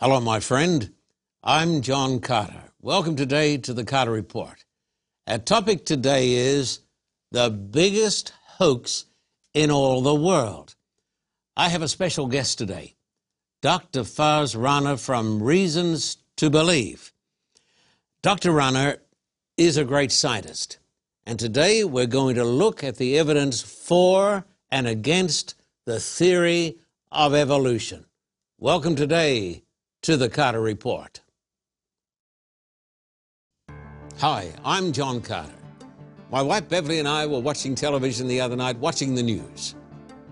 Hello, my friend. I'm John Carter. Welcome today to the Carter Report. Our topic today is the biggest hoax in all the world. I have a special guest today, Dr. Fuz Rana from Reasons to Believe. Dr. Rana is a great scientist, and today we're going to look at the evidence for and against the theory of evolution. Welcome today to the Carter Report. Hi, I'm John Carter. My wife Beverly and I were watching television the other night, watching the news,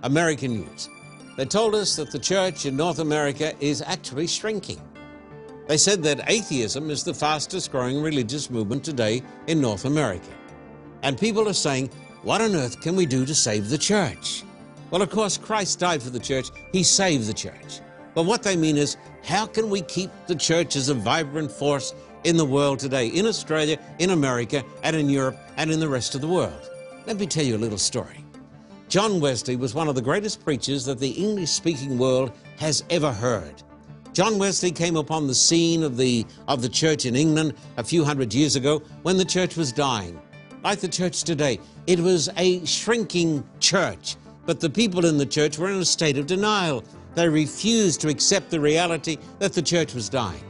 American news. They told us that the church in North America is actually shrinking. They said that atheism is the fastest growing religious movement today in North America. And people are saying, what on earth can we do to save the church? Well, of course, Christ died for the church. He saved the church. But what they mean is, how can we keep the church as a vibrant force in the world today, in Australia, in America, and in Europe, and in the rest of the world? Let me tell you a little story. John Wesley was one of the greatest preachers that the English-speaking world has ever heard. John Wesley came upon the scene of the church in England a few hundred years ago when the church was dying. Like the church today, it was a shrinking church, but the people in the church were in a state of denial. They refused to accept the reality that the church was dying.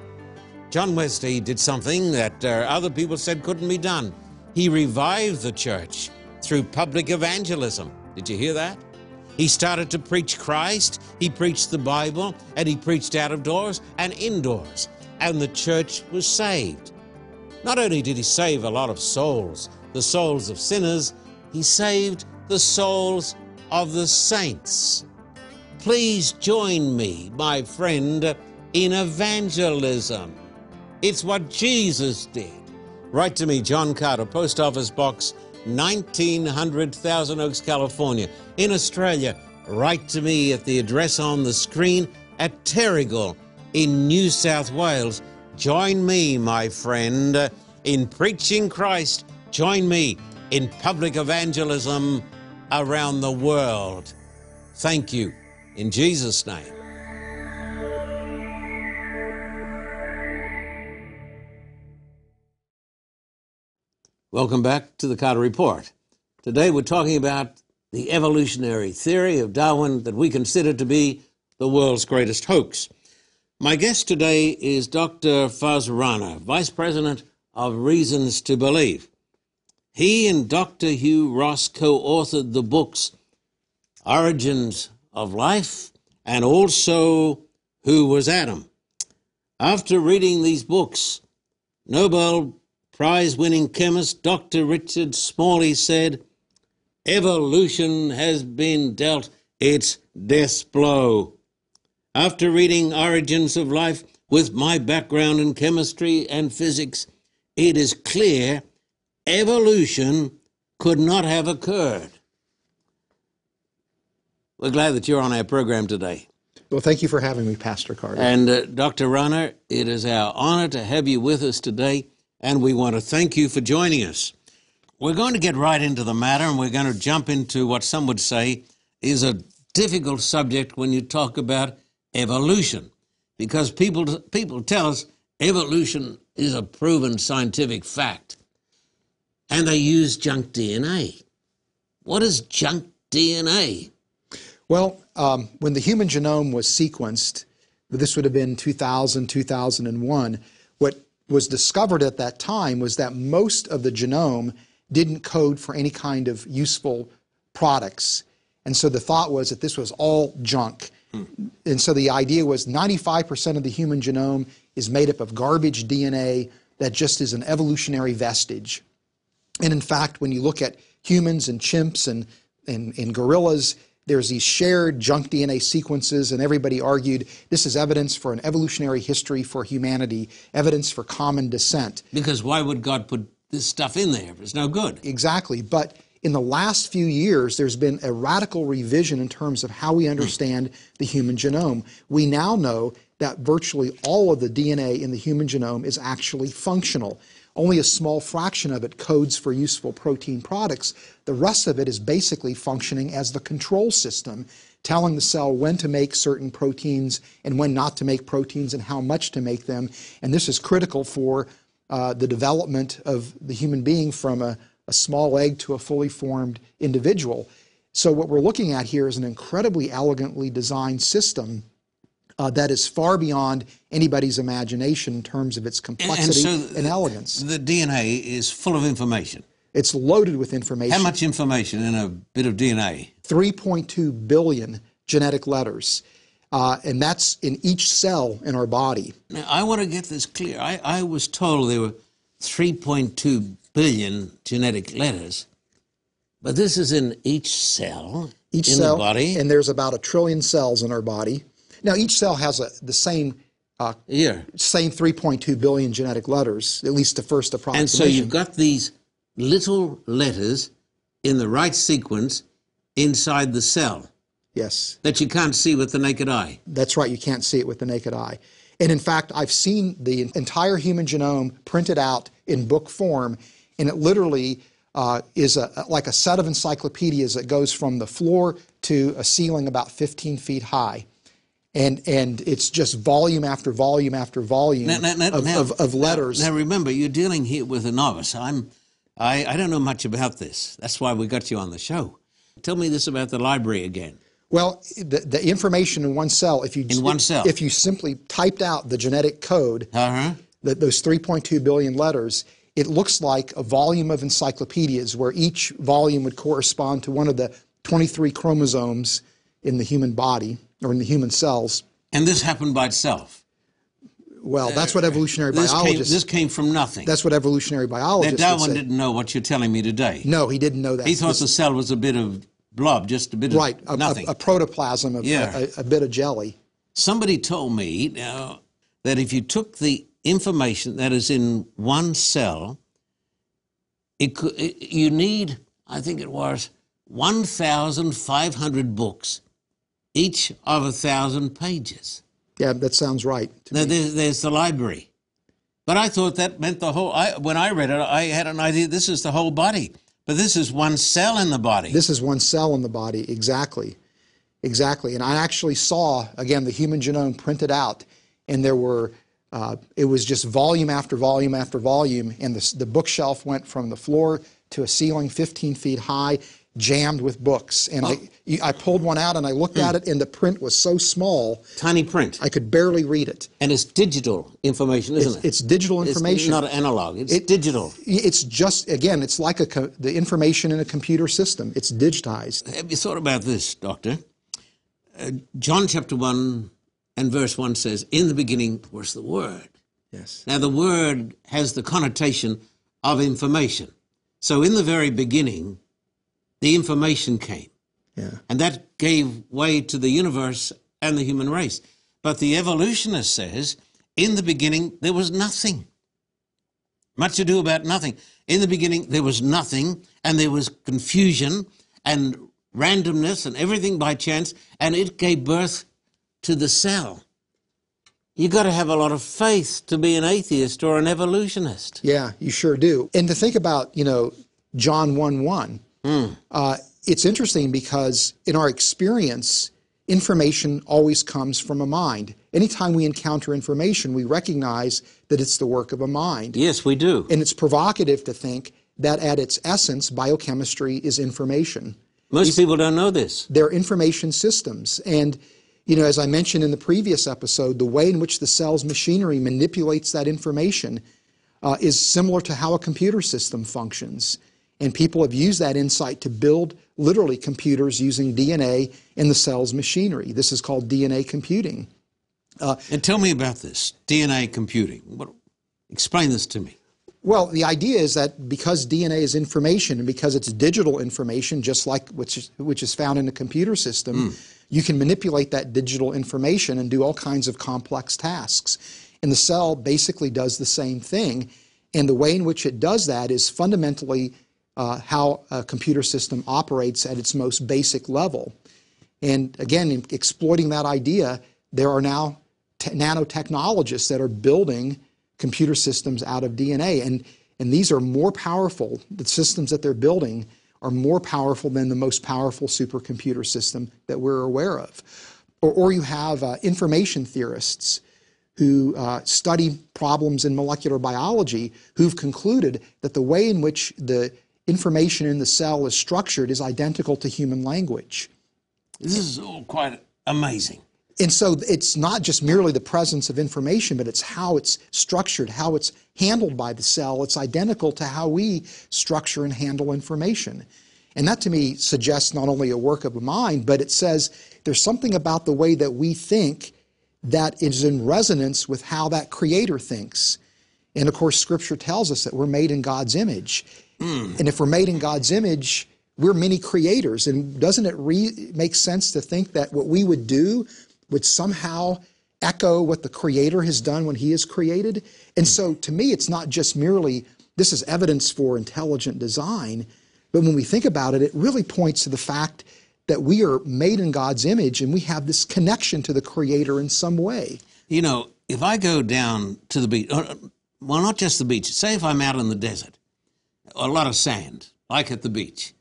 John Wesley did something that other people said couldn't be done. He revived the church through public evangelism. Did you hear that? He started to preach Christ, he preached the Bible, and he preached out of doors and indoors, and the church was saved. Not only did he save a lot of souls, the souls of sinners, he saved the souls of the saints. Please join me, my friend, in evangelism. It's what Jesus did. Write to me, John Carter, Post Office Box 1900, Thousand Oaks, California. In Australia, write to me at the address on the screen at Terrigal in New South Wales. Join me, my friend, in preaching Christ. Join me in public evangelism around the world. Thank you, in Jesus' name. Welcome back to the Carter Report. Today we're talking about the evolutionary theory of Darwin that we consider to be the world's greatest hoax. My guest today is Dr. Fuz Rana, Vice President of Reasons to Believe. He and Dr. Hugh Ross co-authored the books Origins of Life and also Who Was Adam? After reading these books, Nobel Prize-winning chemist Dr. Richard Smalley said, "Evolution has been dealt its death blow." After reading Origins of Life, with my background in chemistry and physics, it is clear evolution could not have occurred. We're glad that you're on our program today. Well, thank you for having me, Pastor Carter. And Dr. Rana, it is our honor to have you with us today, and we want to thank you for joining us. We're going to get right into the matter, and we're going to jump into what some would say is a difficult subject when you talk about evolution, because people tell us evolution is a proven scientific fact, and they use junk DNA. What is junk DNA? Well, when the human genome was sequenced, this would have been 2000, 2001, what was discovered at that time was that most of the genome didn't code for any kind of useful products. And so the thought was that this was all junk. And so the idea was 95% of the human genome is made up of garbage DNA that just is an evolutionary vestige. And in fact, when you look at humans and chimps and gorillas, there's these shared junk DNA sequences, and everybody argued this is evidence for an evolutionary history for humanity, evidence for common descent. Because why would God put this stuff in there if it's no good? Exactly. But in the last few years, there's been a radical revision in terms of how we understand the human genome. We now know that virtually all of the DNA in the human genome is actually functional. Only a small fraction of it codes for useful protein products. The rest of it is basically functioning as the control system telling the cell when to make certain proteins and when not to make proteins and how much to make them. And this is critical for the development of the human being from a small egg to a fully formed individual. So what we're looking at here is an incredibly elegantly designed system that is far beyond anybody's imagination in terms of its complexity and elegance. The DNA is full of information. It's loaded with information. How much information in a bit of DNA? 3.2 billion genetic letters. And that's in each cell in our body. Now, I want to get this clear. I was told there were 3.2 billion genetic letters, but this is in each cell in the body. And there's about 1 trillion cells in our body. Now, each cell has the same 3.2 billion genetic letters, at least the first approximation. And so you've got these little letters in the right sequence inside the cell. Yes. That you can't see with the naked eye. That's right, you can't see it with the naked eye. And in fact, I've seen the entire human genome printed out in book form, and it literally is like a set of encyclopedias that goes from the floor to a ceiling about 15 feet high. And it's just volume after volume after volume of letters. Now remember, you're dealing here with a novice. I don't know much about this. That's why we got you on the show. Tell me this about the library again. Well, the information in one cell, if you simply typed out the genetic code, those 3.2 billion letters, it looks like a volume of encyclopedias where each volume would correspond to one of the 23 chromosomes in the human body or in the human cells. And this happened by itself? Well, that's what evolutionary biologists... This came from nothing. That's what evolutionary biologists would say. Darwin didn't know what you're telling me today. No, he didn't know that. He thought the cell was a bit of blob, just a bit of nothing. A protoplasm, a bit of jelly. Somebody told me now that if you took the information that is in one cell, you need, I think it was, 1,500 books, each of 1,000 pages. Yeah, that sounds right. Now, there's the library. But I thought that meant the whole... when I read it, I had an idea this is the whole body. But this is one cell in the body. This is one cell in the body, exactly. Exactly. And I actually saw, again, the human genome printed out, and there were... it was just volume after volume after volume, and the bookshelf went from the floor to a ceiling 15 feet high, jammed with books. And I pulled one out and I looked at it, and the print was so small. Tiny print. I could barely read it. And it's digital information, isn't it? It's digital information. It's not analog. It's digital. It's just, again, it's like the information in a computer system. It's digitized. Have you thought about this, Doctor? John chapter 1 and verse 1 says, "In the beginning was the Word." Yes. Now the Word has the connotation of information. So in the very beginning, the information came, and that gave way to the universe and the human race. But the evolutionist says, in the beginning, there was nothing. Much ado about nothing. In the beginning, there was nothing, and there was confusion and randomness and everything by chance, and it gave birth to the cell. You got to have a lot of faith to be an atheist or an evolutionist. Yeah, you sure do. And to think about, John 1:1. It's interesting because in our experience, information always comes from a mind. Anytime we encounter information, we recognize that it's the work of a mind. Yes, we do. And it's provocative to think that at its essence, biochemistry is information. Most people don't know this. They're information systems. And, as I mentioned in the previous episode, the way in which the cell's machinery manipulates that information is similar to how a computer system functions. And people have used that insight to build, literally, computers using DNA in the cell's machinery. This is called DNA computing. And tell me about this, DNA computing. Explain this to me. Well, the idea is that because DNA is information and because it's digital information, just like which is found in a computer system, you can manipulate that digital information and do all kinds of complex tasks. And the cell basically does the same thing. And the way in which it does that is fundamentally... how a computer system operates at its most basic level. And again, in exploiting that idea, there are now nanotechnologists that are building computer systems out of DNA. And these are more powerful. The systems that they're building are more powerful than the most powerful supercomputer system that we're aware of. Or you have information theorists who study problems in molecular biology who've concluded that the way in which the information in the cell is structured is identical to human language. This is all quite amazing. And so it's not just merely the presence of information, but it's how it's structured, how it's handled by the cell. It's identical to how we structure and handle information. And that, to me, suggests not only a work of the mind, but it says there's something about the way that we think that is in resonance with how that Creator thinks. And, of course, Scripture tells us that we're made in God's image. Mm. And if we're made in God's image, we're many creators. And doesn't it make sense to think that what we would do would somehow echo what the Creator has done when He has created? And so, to me, it's not just merely this is evidence for intelligent design, but when we think about it, it really points to the fact that we are made in God's image and we have this connection to the Creator in some way. You know, if I go down to the beach, well, not just the beach, say if I'm out in the desert, a lot of sand, like at the beach,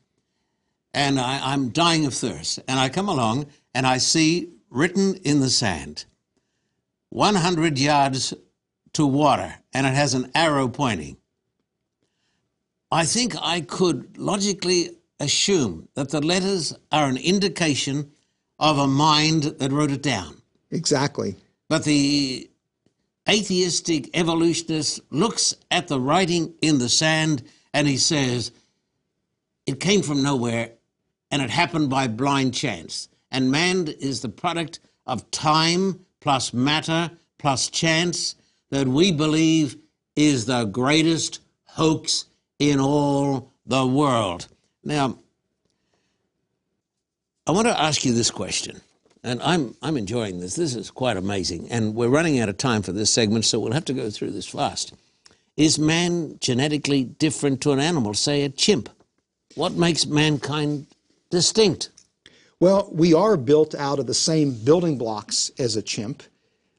and I'm dying of thirst, and I come along and I see written in the sand, 100 yards to water, and it has an arrow pointing. I think I could logically assume that the letters are an indication of a mind that wrote it down. Exactly. But the atheistic evolutionist looks at the writing in the sand and he says, it came from nowhere and it happened by blind chance. And man is the product of time plus matter plus chance that we believe is the greatest hoax in all the world. Now, I want to ask you this question, and I'm enjoying this. This is quite amazing, and we're running out of time for this segment, so we'll have to go through this fast. Is man genetically different to an animal, say a chimp? What makes mankind distinct? Well, we are built out of the same building blocks as a chimp,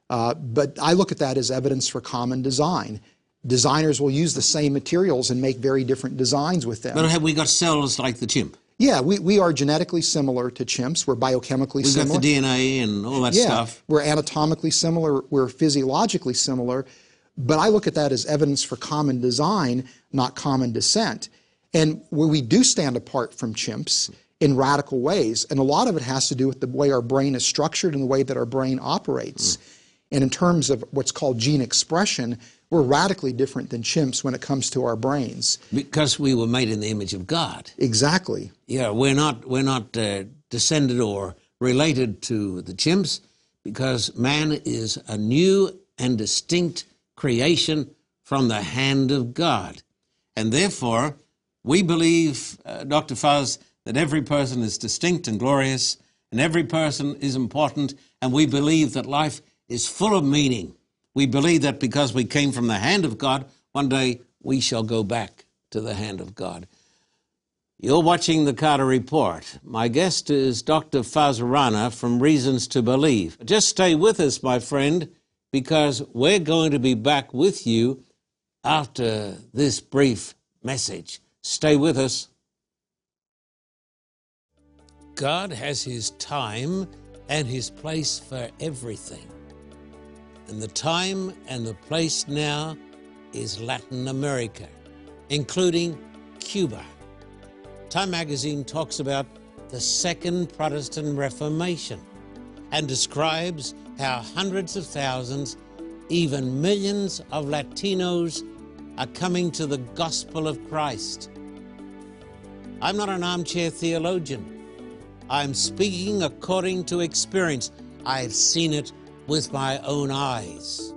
but I look at that as evidence for common design. Designers will use the same materials and make very different designs with them. But have we got cells like the chimp? Yeah, we are genetically similar to chimps. We're biochemically similar. We've got the DNA and all that stuff. We're anatomically similar. We're physiologically similar. But I look at that as evidence for common design, not common descent. And where we do stand apart from chimps in radical ways. And a lot of it has to do with the way our brain is structured and the way that our brain operates. Mm. And in terms of what's called gene expression, we're radically different than chimps when it comes to our brains. Because we were made in the image of God. Exactly. Yeah, we're not descended or related to the chimps because man is a new and distinct creation from the hand of God. And therefore, we believe, Dr. Fuz, that every person is distinct and glorious, and every person is important, and we believe that life is full of meaning. We believe that because we came from the hand of God, one day we shall go back to the hand of God. You're watching The Carter Report. My guest is Dr. Fuz Rana from Reasons to Believe. Just stay with us, my friend, because we're going to be back with you after this brief message. Stay with us. God has His time and His place for everything. And the time and the place now is Latin America, including Cuba. Time magazine talks about the Second Protestant Reformation and describes how hundreds of thousands, even millions of Latinos are coming to the gospel of Christ. I'm not an armchair theologian. I'm speaking according to experience. I've seen it with my own eyes.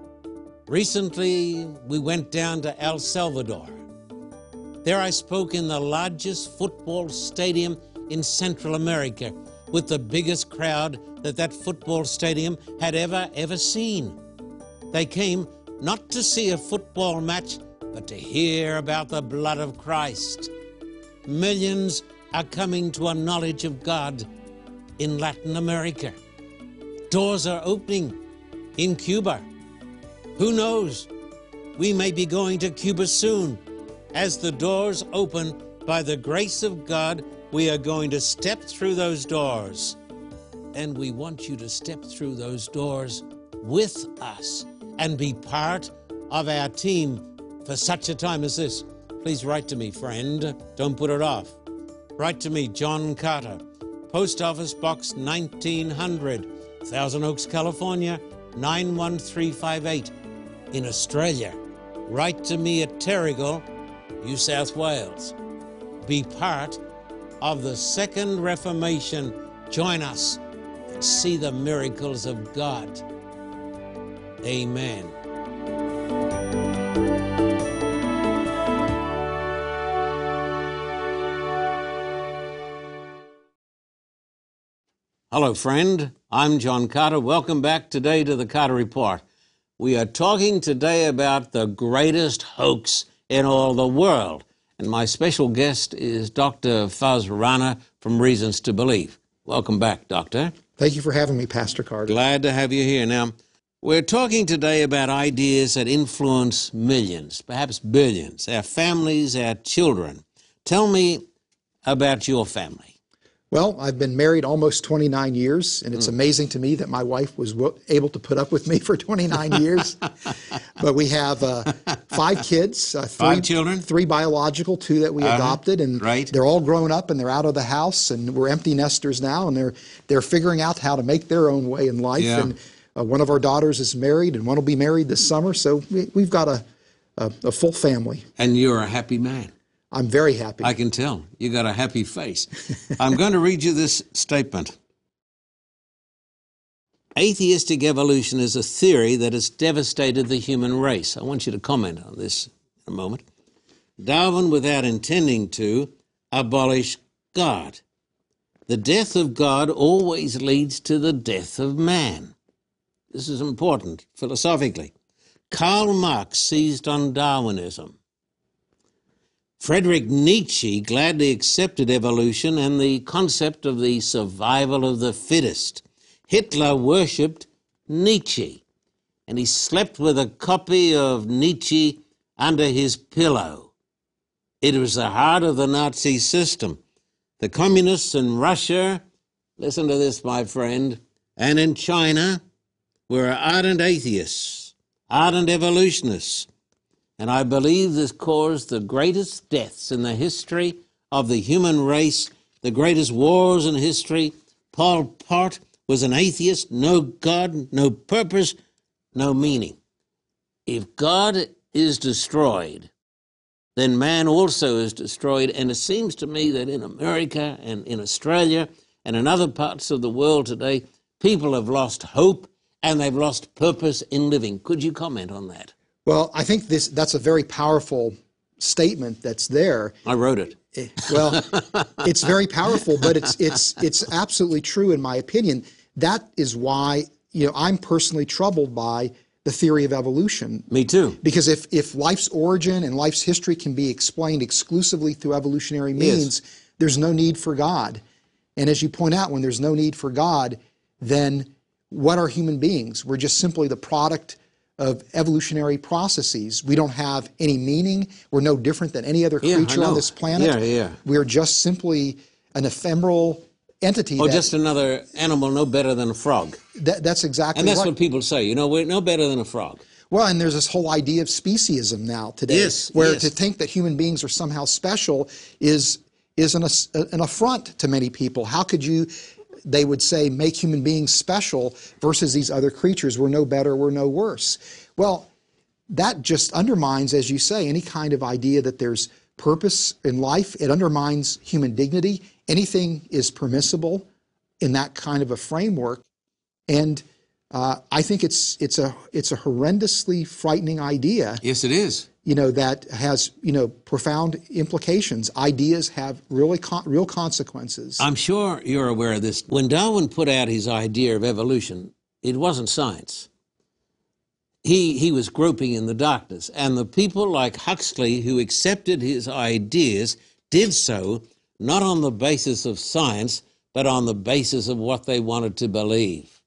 Recently, we went down to El Salvador. There I spoke in the largest football stadium in Central America with the biggest crowd that football stadium had ever seen. They came not to see a football match, but to hear about the blood of Christ. Millions are coming to a knowledge of God in Latin America. Doors are opening in Cuba. Who knows? We may be going to Cuba soon. As the doors open, By the grace of God, we are going to step through those doors. And we want you to step through those doors with us and be part of our team for such a time as this. Please write to me, friend. Don't put it off. Write to me, John Carter, Post Office Box 1900, Thousand Oaks, California, 91358. In Australia, write to me at Terrigal, New South Wales. Be part of the Second Reformation. Join us and see the miracles of God. Amen. Hello, friend. I'm John Carter. Welcome back today to the Carter Report. We are talking today about the greatest hoax in all the world. And my special guest is Dr. Fuz Rana from Reasons to Believe. Welcome back, Doctor. Thank you for having me, Pastor Carter. Glad to have you here. Now, we're talking today about ideas that influence millions, perhaps billions, our families, our children. Tell me about your family. Well, I've been married almost 29 years, and it's amazing to me that my wife was able to put up with me for 29 years. But we have 5 kids, 5 children, 3 biological, 2 that we adopted, and they're all grown up and they're out of the house, and we're empty nesters now, and they're figuring out how to make their own way in life. Yeah. And one of our daughters is married, and one will be married this summer, so we've got a full family. And you're a happy man. I'm very happy. I can tell. You got a happy face. I'm going to read you this statement. Atheistic evolution is a theory that has devastated the human race. I want you to comment on this in a moment. Darwin, without intending to, abolished God. The death of God always leads to the death of man. This is important philosophically. Karl Marx seized on Darwinism. Friedrich Nietzsche gladly accepted evolution and the concept of the survival of the fittest. Hitler worshipped Nietzsche, and he slept with a copy of Nietzsche under his pillow. It was the heart of the Nazi system. The communists in Russia, listen to this, my friend, and in China were ardent atheists, ardent evolutionists. And I believe this caused the greatest deaths in the history of the human race, the greatest wars in history. Pol Pot was an atheist, no God, no purpose, no meaning. If God is destroyed, then man also is destroyed. And it seems to me that in America and in Australia and in other parts of the world today, people have lost hope and they've lost purpose in living. Could you comment on that? Well, I think that's a very powerful statement that's there. I wrote it. Well, it's very powerful, but it's absolutely true in my opinion. That is why, I'm personally troubled by the theory of evolution. Me too. Because if life's origin and life's history can be explained exclusively through evolutionary means, there's no need for God. And as you point out, when there's no need for God, then what are human beings? We're just simply the product of evolutionary processes. We don't have any meaning. We're no different than any other creature on this planet. We're just simply an ephemeral entity. Or just another animal no better than a frog. That's exactly right. And that's what people say, we're no better than a frog. Well, and there's this whole idea of speciesism now today, where to think that human beings are somehow special is an affront to many people. How could you, they would say, make human beings special versus these other creatures? We're no better, we're no worse. Well, that just undermines, as you say, any kind of idea that there's purpose in life. It undermines human dignity. Anything is permissible in that kind of a framework. And I think it's a horrendously frightening idea. Yes, it is. That has, profound implications. Ideas have really real consequences. I'm sure you're aware of this. When Darwin put out his idea of evolution, it wasn't science. He was groping in the darkness, and the people like Huxley who accepted his ideas did so not on the basis of science, but on the basis of what they wanted to believe.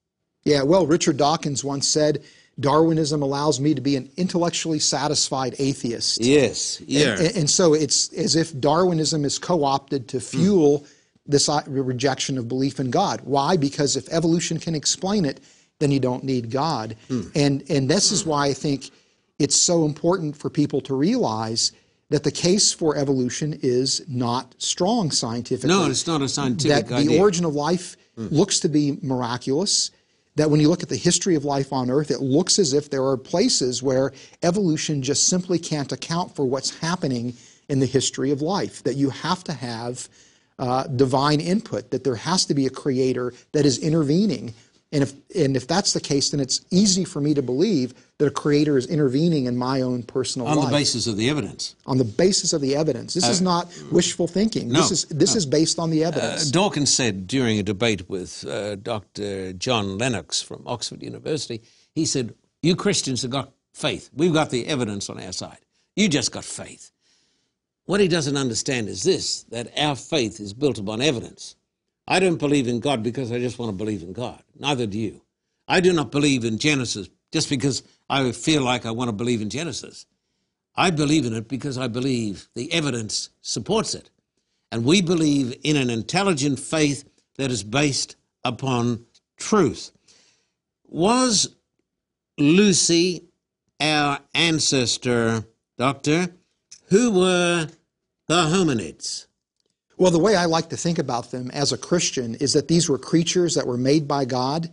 Yeah, well, Richard Dawkins once said Darwinism allows me to be an intellectually satisfied atheist. Yes, yeah. And so it's as if Darwinism is co-opted to fuel this rejection of belief in God. Why? Because if evolution can explain it, then you don't need God. And this is why I think it's so important for people to realize that the case for evolution is not strong scientifically. No, it's not a scientific idea. That the origin of life looks to be miraculous, that when you look at the history of life on Earth, it looks as if there are places where evolution just simply can't account for what's happening in the history of life, that you have to have divine input, that there has to be a creator that is intervening. And if that's the case, then it's easy for me to believe that a creator is intervening in my own personal life. On the basis of the evidence. On the basis of the evidence. This is not wishful thinking. No, this is based on the evidence. Dawkins said during a debate with Dr. John Lennox from Oxford University, he said, you Christians have got faith. We've got the evidence on our side. You just got faith. What he doesn't understand is this, that our faith is built upon evidence. I don't believe in God because I just want to believe in God. Neither do you. I do not believe in Genesis just because I feel like I want to believe in Genesis. I believe in it because I believe the evidence supports it. And we believe in an intelligent faith that is based upon truth. Was Lucy our ancestor, Doctor? Who were the hominids? Well, the way I like to think about them as a Christian is that these were creatures that were made by God,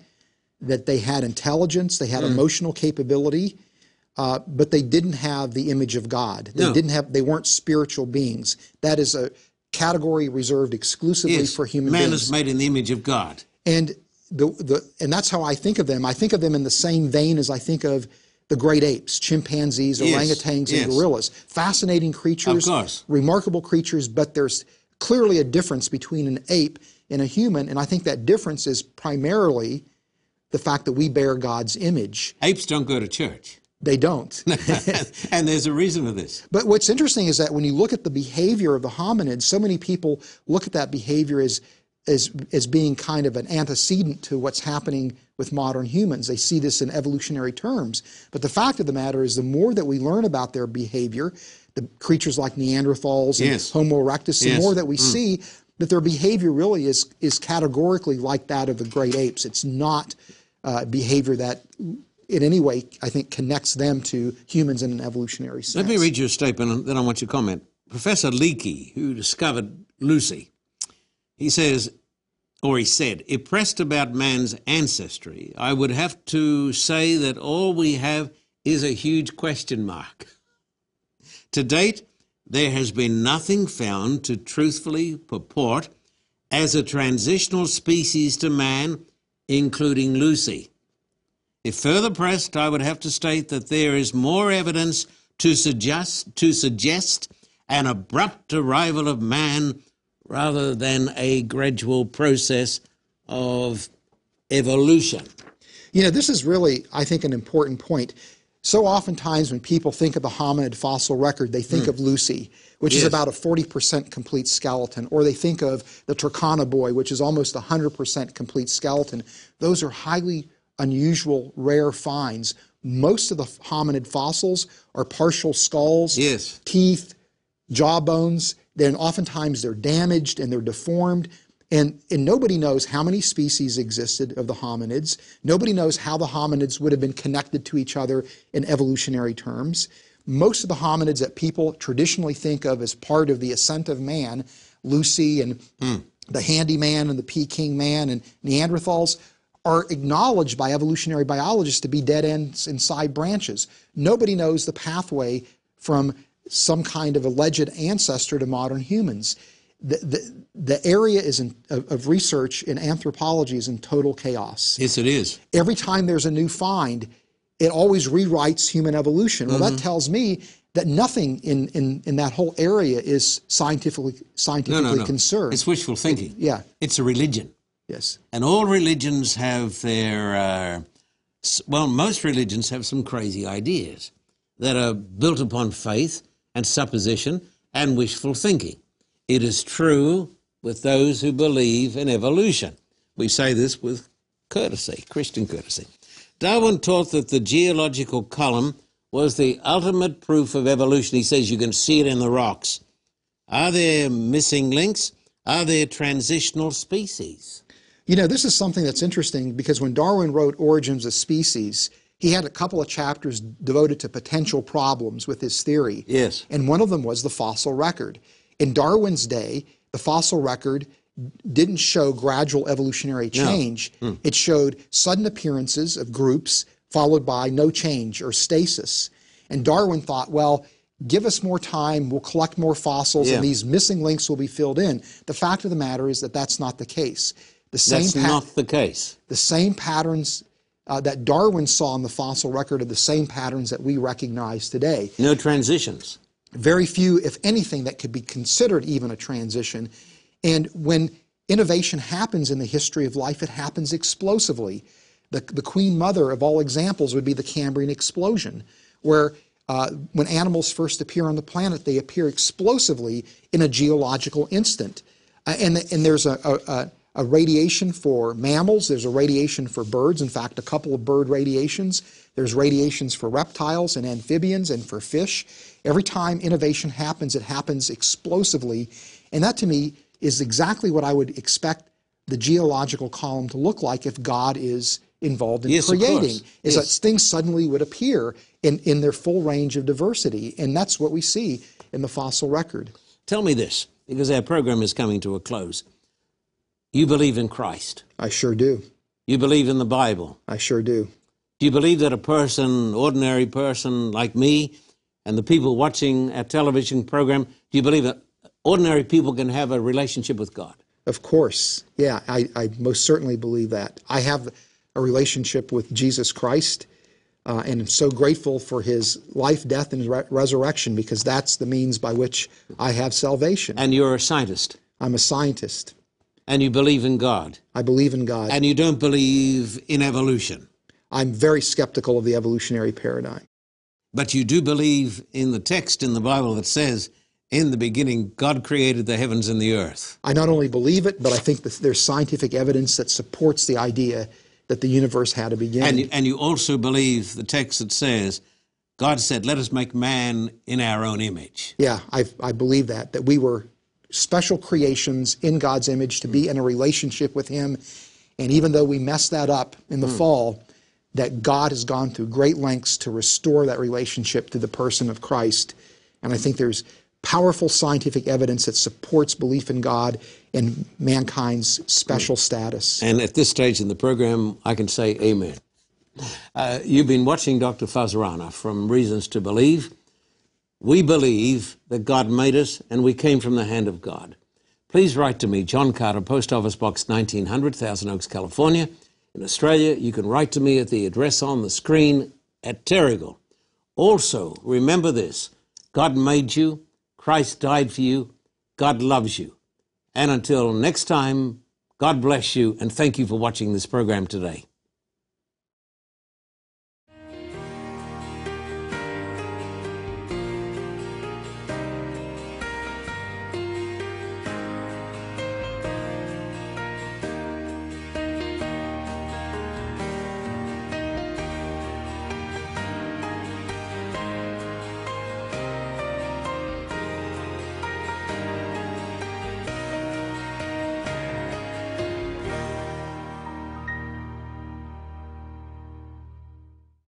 that they had intelligence, they had emotional capability, but they didn't have the image of God. They didn't have. They weren't spiritual beings. That is a category reserved exclusively for human beings. Man is made in the image of God. And and that's how I think of them. I think of them in the same vein as I think of the great apes, chimpanzees, orangutans, and gorillas. Fascinating creatures, remarkable creatures, but there's clearly a difference between an ape and a human, and I think that difference is primarily the fact that we bear God's image. Apes don't go to church. They don't. And there's a reason for this. But what's interesting is that when you look at the behavior of the hominids, so many people look at that behavior as being kind of an antecedent to what's happening with modern humans. They see this in evolutionary terms. But the fact of the matter is the more that we learn about their behavior, the creatures like Neanderthals and Homo erectus, the more that we see that their behavior really is categorically like that of the great apes. It's not behavior that in any way, I think, connects them to humans in an evolutionary sense. Let me read you a statement and then I want you to comment. Professor Leakey, who discovered Lucy, he says, or he said, if pressed about man's ancestry, I would have to say that all we have is a huge question mark. To date, there has been nothing found to truthfully purport as a transitional species to man, including Lucy. If further pressed, I would have to state that there is more evidence to suggest an abrupt arrival of man rather than a gradual process of evolution. You know, this is really, I think, an important point. So oftentimes when people think of the hominid fossil record, they think of Lucy, which is about a 40% complete skeleton, or they think of the Turkana boy, which is almost 100% complete skeleton. Those are highly unusual, rare finds. Most of the hominid fossils are partial skulls, teeth, jawbones. Then oftentimes they're damaged and they're deformed. And nobody knows how many species existed of the hominids. Nobody knows how the hominids would have been connected to each other in evolutionary terms. Most of the hominids that people traditionally think of as part of the ascent of man, Lucy and the handyman and the Peking man and Neanderthals, are acknowledged by evolutionary biologists to be dead ends and side branches. Nobody knows the pathway from some kind of alleged ancestor to modern humans. The area of research in anthropology is in total chaos. Yes, it is. Every time there's a new find, it always rewrites human evolution. Well, that tells me that nothing in that whole area is scientifically conserved. It's wishful thinking. It's a religion. Yes. And all religions have their, most religions have some crazy ideas that are built upon faith and supposition and wishful thinking. It is true with those who believe in evolution. We say this with courtesy, Christian courtesy. Darwin taught that the geological column was the ultimate proof of evolution. He says you can see it in the rocks. Are there missing links? Are there transitional species? You know, this is something that's interesting because when Darwin wrote Origins of Species, he had a couple of chapters devoted to potential problems with his theory. Yes. And one of them was the fossil record. In Darwin's day, the fossil record didn't show gradual evolutionary change. No. It showed sudden appearances of groups followed by no change or stasis. And Darwin thought, well, give us more time, we'll collect more fossils, and these missing links will be filled in. The fact of the matter is that that's not the case. The same that's not the case. The same patterns that Darwin saw in the fossil record are the same patterns that we recognize today. No transitions. Very few, if anything, that could be considered even a transition. And when innovation happens in the history of life, it happens explosively. The queen mother of all examples would be the Cambrian explosion, where when animals first appear on the planet, they appear explosively in a geological instant. And there's a radiation for mammals, there's a radiation for birds, in fact, a couple of bird radiations. There's radiations for reptiles and amphibians and for fish. Every time innovation happens, it happens explosively. And that, to me, is exactly what I would expect the geological column to look like if God is involved in creating, is that things suddenly would appear in their full range of diversity, and that's what we see in the fossil record. Tell me this, because our program is coming to a close. You believe in Christ. I sure do. You believe in the Bible. I sure do. Do you believe that a person, ordinary person like me, and the people watching our television program, do you believe that ordinary people can have a relationship with God? Of course. Yeah, I most certainly believe that. I have a relationship with Jesus Christ, and I'm so grateful for his life, death, and resurrection, because that's the means by which I have salvation. And you're a scientist. I'm a scientist. And you believe in God. I believe in God. And you don't believe in evolution. I'm very skeptical of the evolutionary paradigm. But you do believe in the text in the Bible that says, in the beginning, God created the heavens and the earth. I not only believe it, but I think that there's scientific evidence that supports the idea that the universe had a beginning. And you also believe the text that says, God said, let us make man in our own image. Yeah, I believe that we were special creations in God's image to be in a relationship with him. And even though we messed that up in the fall, that God has gone through great lengths to restore that relationship through the person of Christ. And I think there's powerful scientific evidence that supports belief in God and mankind's special status. And at this stage in the program, I can say amen. You've been watching Dr. Fuz Rana from Reasons to Believe. We believe that God made us and we came from the hand of God. Please write to me, John Carter, Post Office Box 1900, Thousand Oaks, California. In Australia, you can write to me at the address on the screen at Terrigal. Also, remember this, God made you, Christ died for you, God loves you. And until next time, God bless you and thank you for watching this program today.